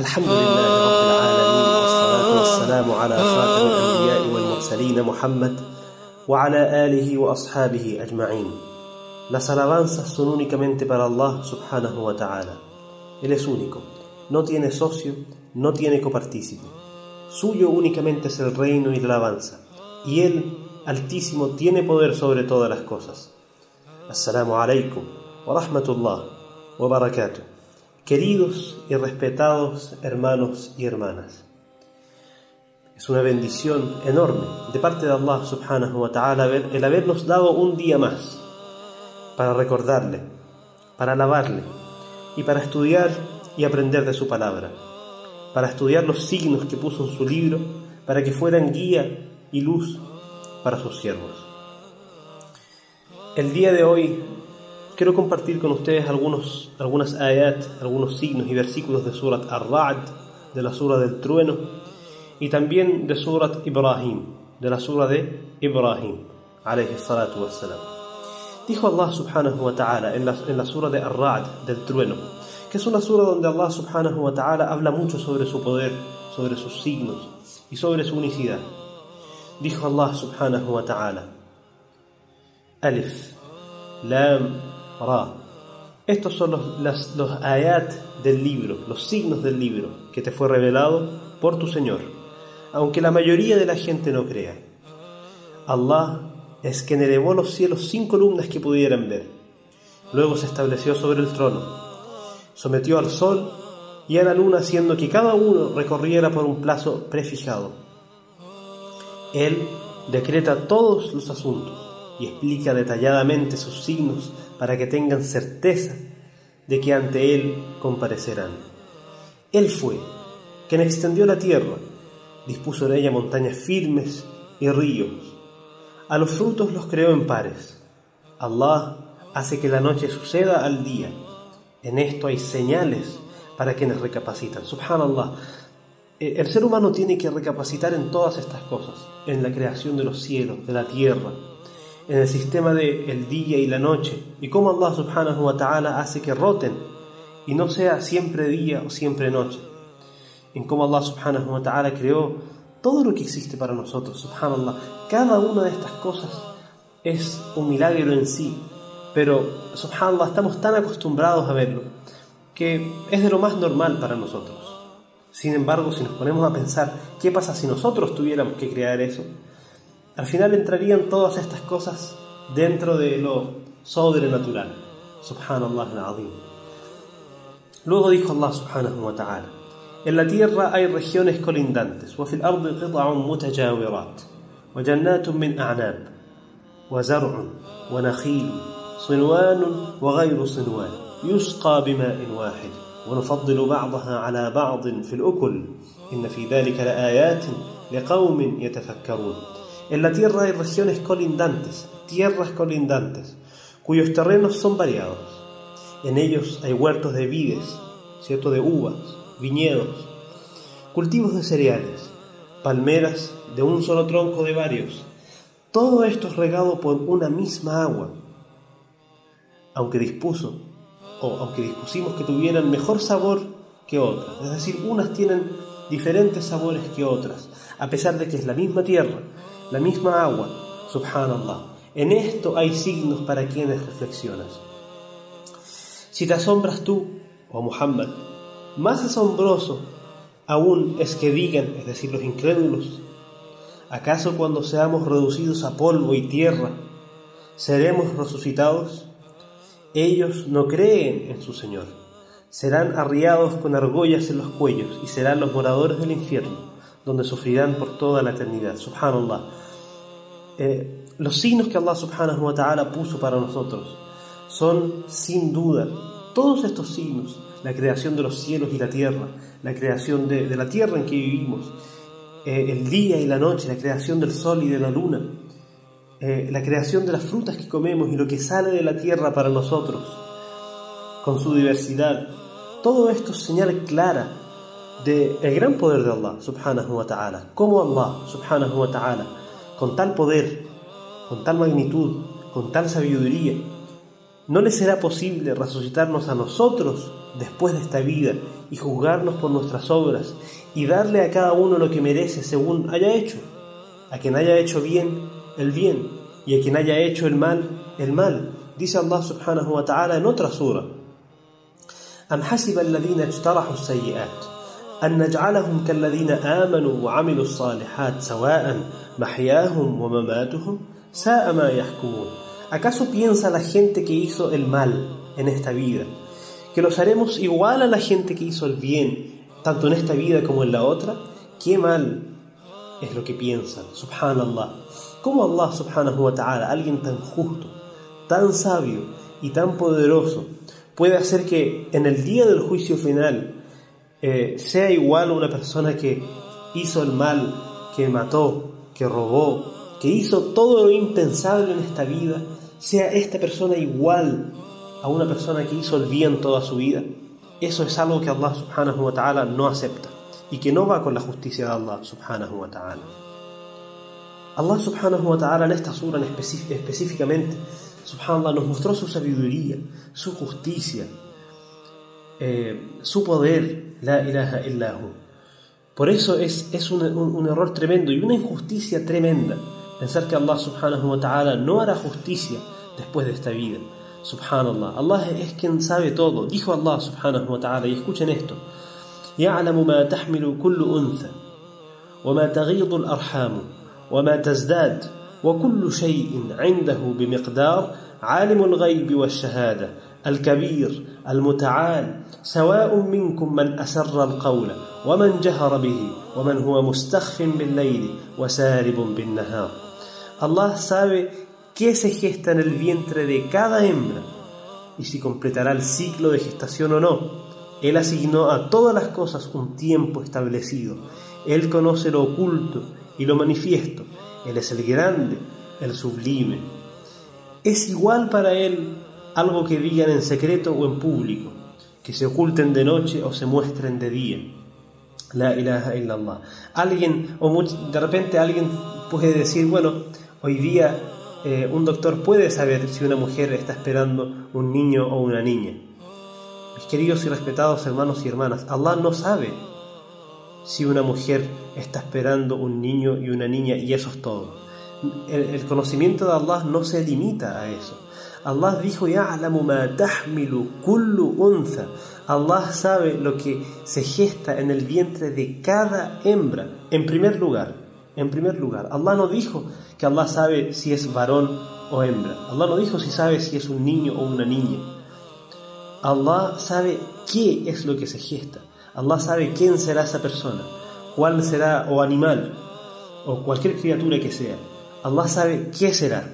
الحمد لله رب العالمين، والصلاة والسلام على خاتم الأنبياء والمرسلين Muhammad وعلى آله وأصحابه أجمعين. Las alabanzas son únicamente para Allah subhanahu wa ta'ala. Él es único, no tiene socio, no tiene copartícipe. Suyo únicamente es el reino y la alabanza, y Él, Altísimo, tiene poder sobre todas las cosas. Assalamu alaikum wa rahmatullah wa barakatuh. Queridos y respetados hermanos y hermanas, es una bendición enorme de parte de Allah subhanahu wa ta'ala el habernos dado un día más para recordarle, para alabarle y para estudiar y aprender de su palabra, para estudiar los signos que puso en su libro para que fueran guía y luz para sus siervos. El día de hoy quiero compartir con ustedes algunas ayat, algunos signos y versículos de Surat ar-Raad, de la Sura del Trueno, y también de Surat Ibrahim, de la Sura de Ibrahim, alayhi salatu wassalam. Dijo Allah subhanahu wa ta'ala en la Sura de Ar-Ra'd, del Trueno, que es una Sura donde Allah subhanahu wa ta'ala habla mucho sobre su poder, sobre sus signos y sobre su unicidad. Dijo Allah subhanahu wa ta'ala: Alif, Lam, Ra. Estos son los ayat del libro, los signos del libro que te fue revelado por tu Señor, aunque la mayoría de la gente no crea. Allah es quien elevó a los cielos 5 columnas que pudieran ver. Luego se estableció sobre el trono. Sometió al sol y a la luna, haciendo que cada uno recorriera por un plazo prefijado. Él decreta todos los asuntos y explica detalladamente sus signos para que tengan certeza de que ante Él comparecerán. Él fue quien extendió la tierra, dispuso en ella montañas firmes y ríos. A los frutos los creó en pares. Allah hace que la noche suceda al día. En esto hay señales para quienes recapacitan. Subhanallah. El ser humano tiene que recapacitar en todas estas cosas, en la creación de los cielos, de la tierra, en el sistema del día y la noche, y cómo Allah subhanahu wa ta'ala hace que roten y no sea siempre día o siempre noche, en cómo Allah subhanahu wa ta'ala creó todo lo que existe para nosotros. Subhanallah, cada una de estas cosas es un milagro en sí, pero subhanallah, estamos tan acostumbrados a verlo que es de lo más normal para nosotros. Sin embargo, si nos ponemos a pensar qué pasa si nosotros tuviéramos que crear eso, al final entrarían todas estas cosas dentro de lo sobrenatural. Subhanallah al-azim. Luego dijo Allah subhanahu wa ta'ala: en la tierra hay regiones colindantes. وفي الأرض قطع متجاورات وجنات من أعناب وزرع ونخيل صنوان وغير صنوان يسقى بماء واحد ونفضل بعضها على بعض في الأكل إن في ذلك لآيات لقوم يتفكرون. En la tierra hay regiones colindantes, tierras colindantes, cuyos terrenos son variados. En ellos hay huertos de vides, cierto, de uvas, viñedos, cultivos de cereales, palmeras de un solo tronco, de varios. Todo esto es regado por una misma agua. Aunque dispusimos que tuvieran mejor sabor que otras, es decir, unas tienen diferentes sabores que otras, a pesar de que es la misma tierra, la misma agua. Subhanallah, en esto hay signos para quienes reflexionas. Si te asombras tú, oh Muhammad, más asombroso aún es que digan, es decir, los incrédulos: ¿acaso cuando seamos reducidos a polvo y tierra seremos resucitados? Ellos no creen en su Señor. Serán arriados con argollas en los cuellos y serán los moradores del infierno, donde sufrirán por toda la eternidad. Subhanallah. Los signos que Allah subhanahu wa ta'ala puso para nosotros son, sin duda, todos estos signos: la creación de los cielos y la tierra, la creación de la tierra en que vivimos, el día y la noche, la creación del sol y de la luna, la creación de las frutas que comemos y lo que sale de la tierra para nosotros, con su diversidad. Todo esto es señal clara del gran poder de Allah subhanahu wa ta'ala. Cómo Allah subhanahu wa ta'ala, con tal poder, con tal magnitud, con tal sabiduría, ¿No les será posible resucitarnos a nosotros después de esta vida y juzgarnos por nuestras obras y darle a cada uno lo que merece según haya hecho? A quien haya hecho bien, y a quien haya hecho el mal, dice Allah subhanahu wa ta'ala en otra sura. أَمْ حَسِبَ الَّذِينَ اجْتَرَحُوا السَّيِّئَاتِ أَنْ نَجْعَلَهُمْ كَالَّذِينَ آمَنُوا وَعَمِلُوا الصَّالِحَاتِ سَوَاءً مَحْيَاهُمْ وَمَمَاتُهُمْ سَاءَ مَا يَحْكُمُونَ. ¿Acaso piensa la gente que hizo el mal en esta vida que los haremos igual a la gente que hizo el bien, tanto en esta vida como en la otra? ¡Qué mal es lo que piensan! Subhanallah. ¿Cómo Allah subhanahu wa ta'ala, alguien tan justo, tan sabio y tan poderoso, puede hacer que en el día del juicio final sea igual a una persona que hizo el mal, que mató, que robó, que hizo todo lo impensable en esta vida, sea esta persona igual a una persona que hizo el bien toda su vida? Eso es algo que Allah subhanahu wa ta'ala no acepta y que no va con la justicia de Allah subhanahu wa ta'ala. Allah subhanahu wa ta'ala en esta sura en específicamente, subhanallah, nos mostró su sabiduría, su justicia, su poder. La ilaha illahu. Por eso es un error tremendo y una injusticia tremenda pensar que Allah subhanahu wa ta'ala no hará justicia después de esta vida. Subhanallah, Allah es quien sabe todo. Dijo Allah subhanahu wa ta'ala, y escuchen esto: يعلم ما تحمل كل أنثى وما تغيض الأرحام وما تزداد وكل شيء عنده بمقدار عالم الغيب والشهادة الكبير المتعال سواء منكم من أسر القول ومن جهر به ومن هو مستخف بالليل وسارب بالنهار. Allah sabe qué se gesta en el vientre de cada hembra y si completará el ciclo de gestación o no. Él asignó a todas las cosas un tiempo establecido. Él conoce lo oculto y lo manifiesto. Él es el grande, el sublime. Es igual para Él algo que digan en secreto o en público, que se oculten de noche o se muestren de día. La ilaha illallah. De repente alguien puede decir, bueno, hoy día un doctor puede saber si una mujer está esperando un niño o una niña. Mis queridos y respetados hermanos y hermanas, Allah no sabe si una mujer está esperando un niño y una niña, y eso es todo. El conocimiento de Allah no se limita a eso. Allah dijo ya'lamu ma tahmilu kullu unza. Allah sabe lo que se gesta en el vientre de cada hembra. En primer lugar, Allah no dijo que Allah sabe si es varón o hembra. Allah no dijo si sabe si es un niño o una niña. Allah sabe qué es lo que se gesta. Allah sabe quién será esa persona, cuál será, o animal, o cualquier criatura que sea. Allah sabe qué será,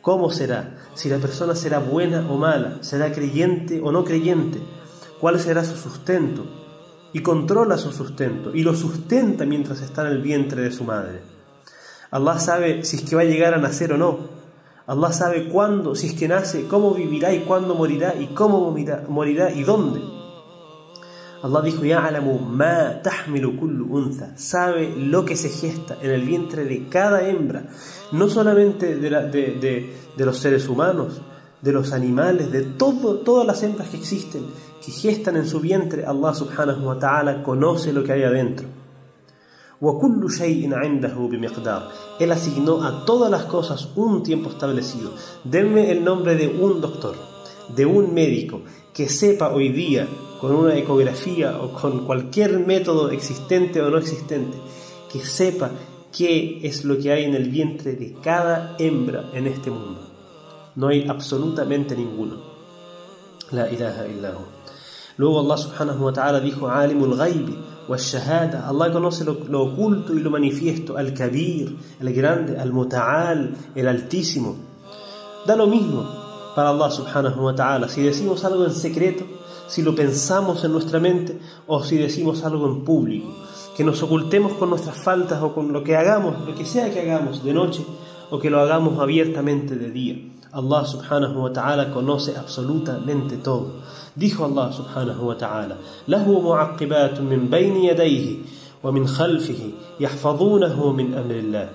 cómo será, si la persona será buena o mala, será creyente o no creyente, cuál será su sustento, y controla su sustento, y lo sustenta mientras está en el vientre de su madre. Allah sabe si es que va a llegar a nacer o no. Allah sabe cuándo, si es que nace, cómo vivirá y cuándo morirá, y cómo morirá y dónde. Allah dijo ya'lamu ma tahmilu kullu unza. Sabe lo que se gesta en el vientre de cada hembra, no solamente de los seres humanos, de los animales, de todas las hembras que existen, que gestan en su vientre. Allah subhanahu wa ta'ala conoce lo que hay adentro. وَكُلُّ شَيْءٍ عِنْدَهُ بِمِقْدَارٍ. Él asignó a todas las cosas un tiempo establecido. Denme el nombre de un doctor, de un médico, que sepa hoy día, con una ecografía o con cualquier método existente o no existente, que sepa qué es lo que hay en el vientre de cada hembra en este mundo. No hay absolutamente ninguno. La ilaha illahu. Luego Allah subhanahu wa ta'ala dijo alimul ghaibi والشهادة. Allah conoce lo oculto y lo manifiesto. Al kabir, el grande, al muta'al, el altísimo. Da lo mismo para Allah subhanahu wa ta'ala si decimos algo en secreto, si lo pensamos en nuestra mente, o si decimos algo en público, que nos ocultemos con nuestras faltas o con lo que hagamos, lo que sea que hagamos de noche, o que lo hagamos abiertamente de día. Allah subhanahu wa ta'ala conoce absolutamente todo. Dijo Allah subhanahu wa ta'ala: lahu mu'aqqibatun min bayni yadayhi wa min khalfihi yahfazunahu min amrillah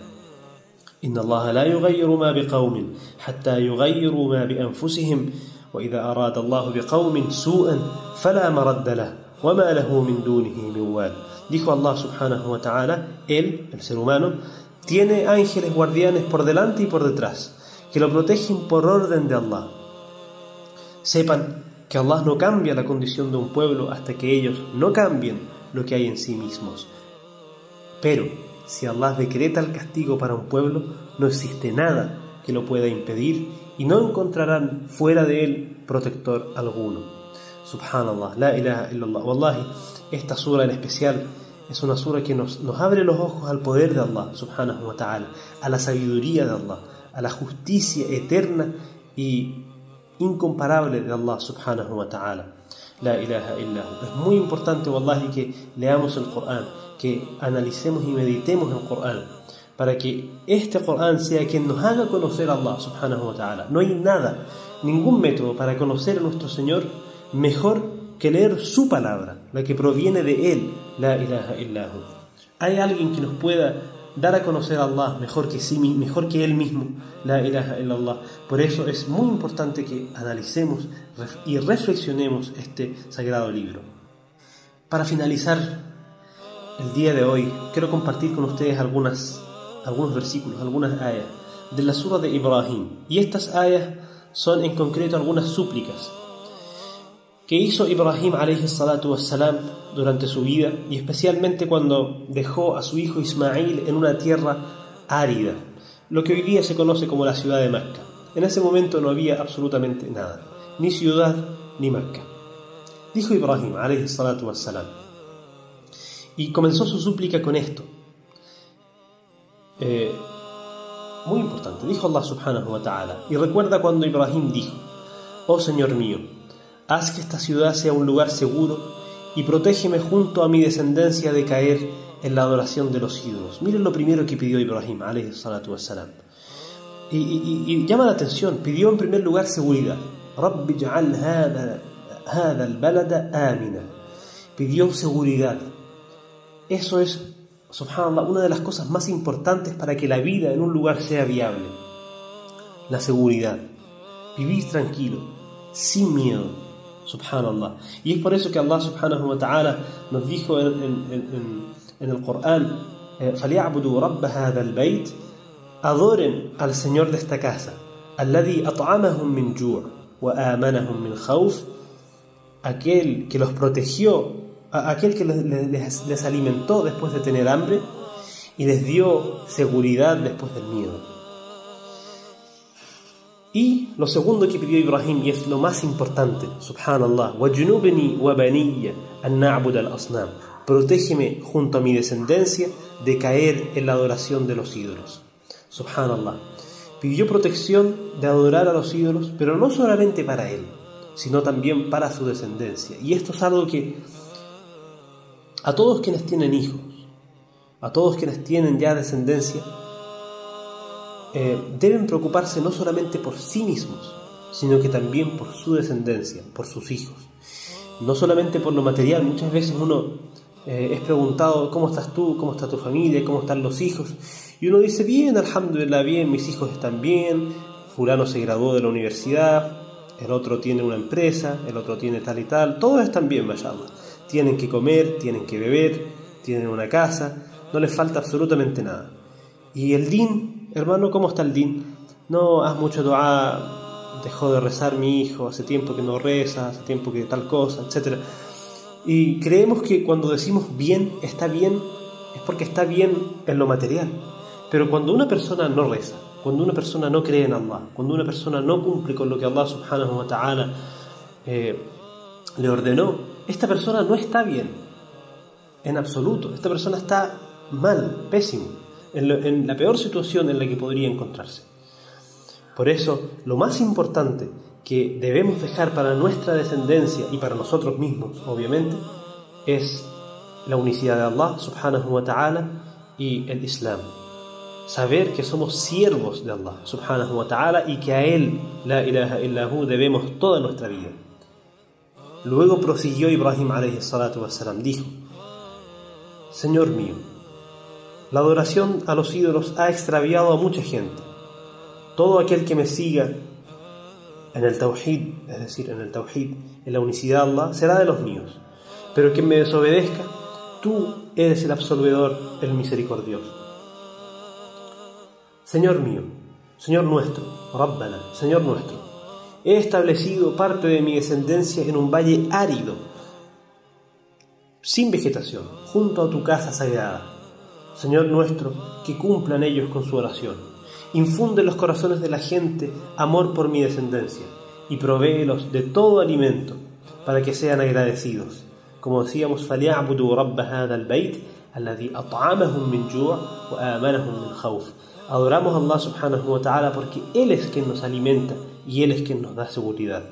inna allaha la yughayyiru ma biqaumin hatta yughayyiru ma bi anfusihim وإذا أراد الله بقوم سوءا فلا مرد له وما له من دونه من وال. Dijo Allah subhanahu wa ta'ala, él, el ser humano, tiene ángeles guardianes por delante y por detrás, que lo protegen por orden de Allah. Sepan que Allah no cambia la condición de un pueblo hasta que ellos no cambien lo que hay en sí mismos. Pero si Allah decreta el castigo para un pueblo, no existe nada que lo pueda impedir y no encontrarán fuera de él protector alguno. Subhanallah, la ilaha illallah. Wallahi, esta sura en especial es una sura que nos abre los ojos al poder de Allah subhanahu wa ta'ala, a la sabiduría de Allah, a la justicia eterna y incomparable de Allah subhanahu wa ta'ala. La ilaha illallah. Es muy importante, wallahi, que leamos el Corán, que analicemos y meditemos el Corán, para que este Corán sea quien nos haga conocer a Allah subhanahu wa ta'ala. No hay nada, ningún método para conocer a nuestro Señor mejor que leer su palabra, la que proviene de él. La ilaha illahu. ¿Hay alguien que nos pueda dar a conocer a Allah mejor que sí mismo, mejor que él mismo? La ilaha illallah. Por eso es muy importante que analicemos y reflexionemos este sagrado libro. Para finalizar el día de hoy, quiero compartir con ustedes algunos versículos, algunas ayas de la sura de Ibrahim, y estas ayas son en concreto algunas súplicas que hizo Ibrahim alayhi salatu wassalam durante su vida, y especialmente cuando dejó a su hijo Ismail en una tierra árida, lo que hoy día se conoce como la ciudad de Meca. En ese momento no había absolutamente nada, ni ciudad ni Meca. Dijo Ibrahim alayhi salatu wassalam, y comenzó su súplica con esto, muy importante. Dijo Allah subhanahu wa ta'ala, y recuerda cuando Ibrahim dijo: oh Señor mío, haz que esta ciudad sea un lugar seguro y protégeme junto a mi descendencia de caer en la adoración de los ídolos. Miren lo primero que pidió Ibrahim alayhi salatu wassalam, y llama la atención. Pidió en primer lugar seguridad. Rabbi ja'al hada al-balada amina. Pidió seguridad. Eso es, subhanallah, una de las cosas más importantes para que la vida en un lugar sea viable: la seguridad, vivir tranquilo, sin miedo. Subhanallah. Y es por eso que Allah subhanahu wa ta'ala nos dijo en el Corán: فَلْيَعْبُدُوا رَبَّ هَذَا الْبَيْتِ, adoren al Señor de esta casa, الَّذِي أَطْعَمَهُمْ مِنْ جُوعٍ وَآمَنَهُمْ مِنْ خَوْفٍ, aquel que los protegió, aquel que les alimentó después de tener hambre y les dio seguridad después del miedo. Y lo segundo que pidió Ibrahim, y es lo más importante, subhanallah, وَجُنُوبَنِي وَبَنِيَّ أَنْ نَعْبُدَ الْأَصْنَامِ, protégeme junto a mi descendencia de caer en la adoración de los ídolos. Subhanallah. Pidió protección de adorar a los ídolos, pero no solamente para él, sino también para su descendencia. Y esto es algo que a todos quienes tienen hijos, a todos quienes tienen ya descendencia, deben preocuparse no solamente por sí mismos, sino que también por su descendencia, por sus hijos. No solamente por lo material. Muchas veces uno es preguntado: ¿cómo estás tú? ¿Cómo está tu familia? ¿Cómo están los hijos? Y uno dice: bien, alhamdulillah, bien, mis hijos están bien, fulano se graduó de la universidad, el otro tiene una empresa, el otro tiene tal y tal, todos están bien, mashallah, tienen que comer, tienen que beber, tienen una casa, no les falta absolutamente nada. Y el din, hermano, ¿cómo está el din? No, haz mucho du'a, dejó de rezar mi hijo, hace tiempo que no reza, hace tiempo que tal cosa, etc. Y creemos que cuando decimos bien, está bien, es porque está bien en lo material. Pero cuando una persona no reza, cuando una persona no cree en Allah, cuando una persona no cumple con lo que Allah subhanahu wa ta'ala le ordenó, esta persona no está bien, en absoluto. Esta persona está mal, pésimo, en la peor situación en la que podría encontrarse. Por eso, lo más importante que debemos dejar para nuestra descendencia y para nosotros mismos, obviamente, es la unicidad de Allah subhanahu wa ta'ala y el Islam. Saber que somos siervos de Allah subhanahu wa ta'ala y que a Él, la ilaha illahu, debemos toda nuestra vida. Luego prosiguió Ibrahim alayhi salatu wassalam, dijo: Señor mío, la adoración a los ídolos ha extraviado a mucha gente. Todo aquel que me siga en el Tauhid, es decir, en el Tauhid, en la unicidad de Allah, será de los míos. Pero quien me desobedezca, tú eres el absolvedor, el misericordioso. Señor mío, Señor nuestro, Rabbana, Señor nuestro, he establecido parte de mi descendencia en un valle árido, sin vegetación, junto a tu casa sagrada. Señor nuestro, que cumplan ellos con su oración. Infunde en los corazones de la gente amor por mi descendencia y provéelos de todo alimento para que sean agradecidos. Como decíamos, فَلْيَعْبُدُوا رَبَّ هَذَا الْبَيْتِ الَّذِي أَطْعَمَهُم مِّن جُوعٍ وَآمَنَهُم مِّنْ خَوْفٍ. Adoramos a Allah subhanahu wa ta'ala porque Él es quien nos alimenta y Él es quien nos da seguridad.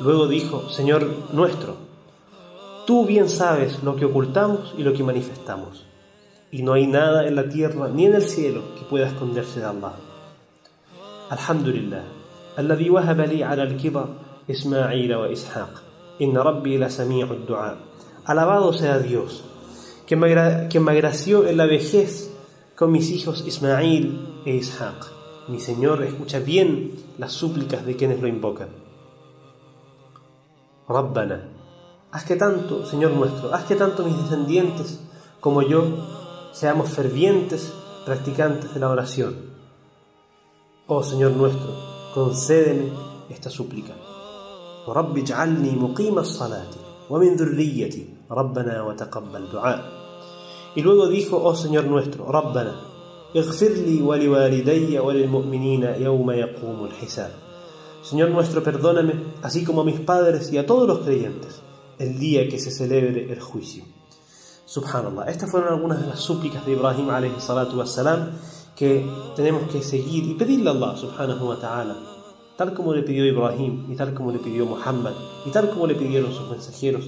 Luego dijo, Señor nuestro, tú bien sabes lo que ocultamos y lo que manifestamos. Y no hay nada en la tierra ni en el cielo que pueda esconderse de Allah. Alhamdulillah, alladhi wahaba li ala al-kibar Ismail wa Ishaq, inna rabbi la sami'u du'a. Alabado sea Dios, que me agració en la vejez con mis hijos Ismail e Ishaq. Mi Señor escucha bien las súplicas de quienes lo invocan. Rabbana, haz que tanto, Señor nuestro, haz que tanto mis descendientes como yo seamos fervientes practicantes de la oración. Oh Señor nuestro, concédeme esta súplica. Rabbi ij'alni muqima as-salati wa min dhurriyyati rabbana wa taqabbal du'a. Y luego dijo, oh Señor nuestro, Rabbana, ighfirli wa liwalidayya wa lilmu'minina yawma yaqumul hisab. Señor nuestro, perdóname, así como a mis padres y a todos los creyentes, el día que se celebre el juicio. Subhanallah, estas fueron algunas de las súplicas de Ibrahim alayhi salatu wassalam que tenemos que seguir y pedirle a Allah subhanahu wa ta'ala, tal como le pidió Ibrahim y tal como le pidió Muhammad y tal como le pidieron sus mensajeros.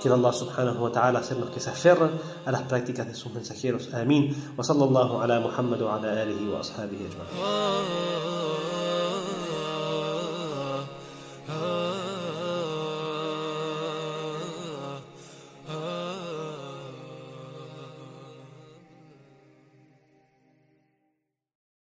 Quiere Allah subhanahu wa ta'ala hacernos que se aferran a las prácticas de sus mensajeros. Amén. Wa sallallahu ala Muhammad wa ala alihi wa ashabihi ajma'in.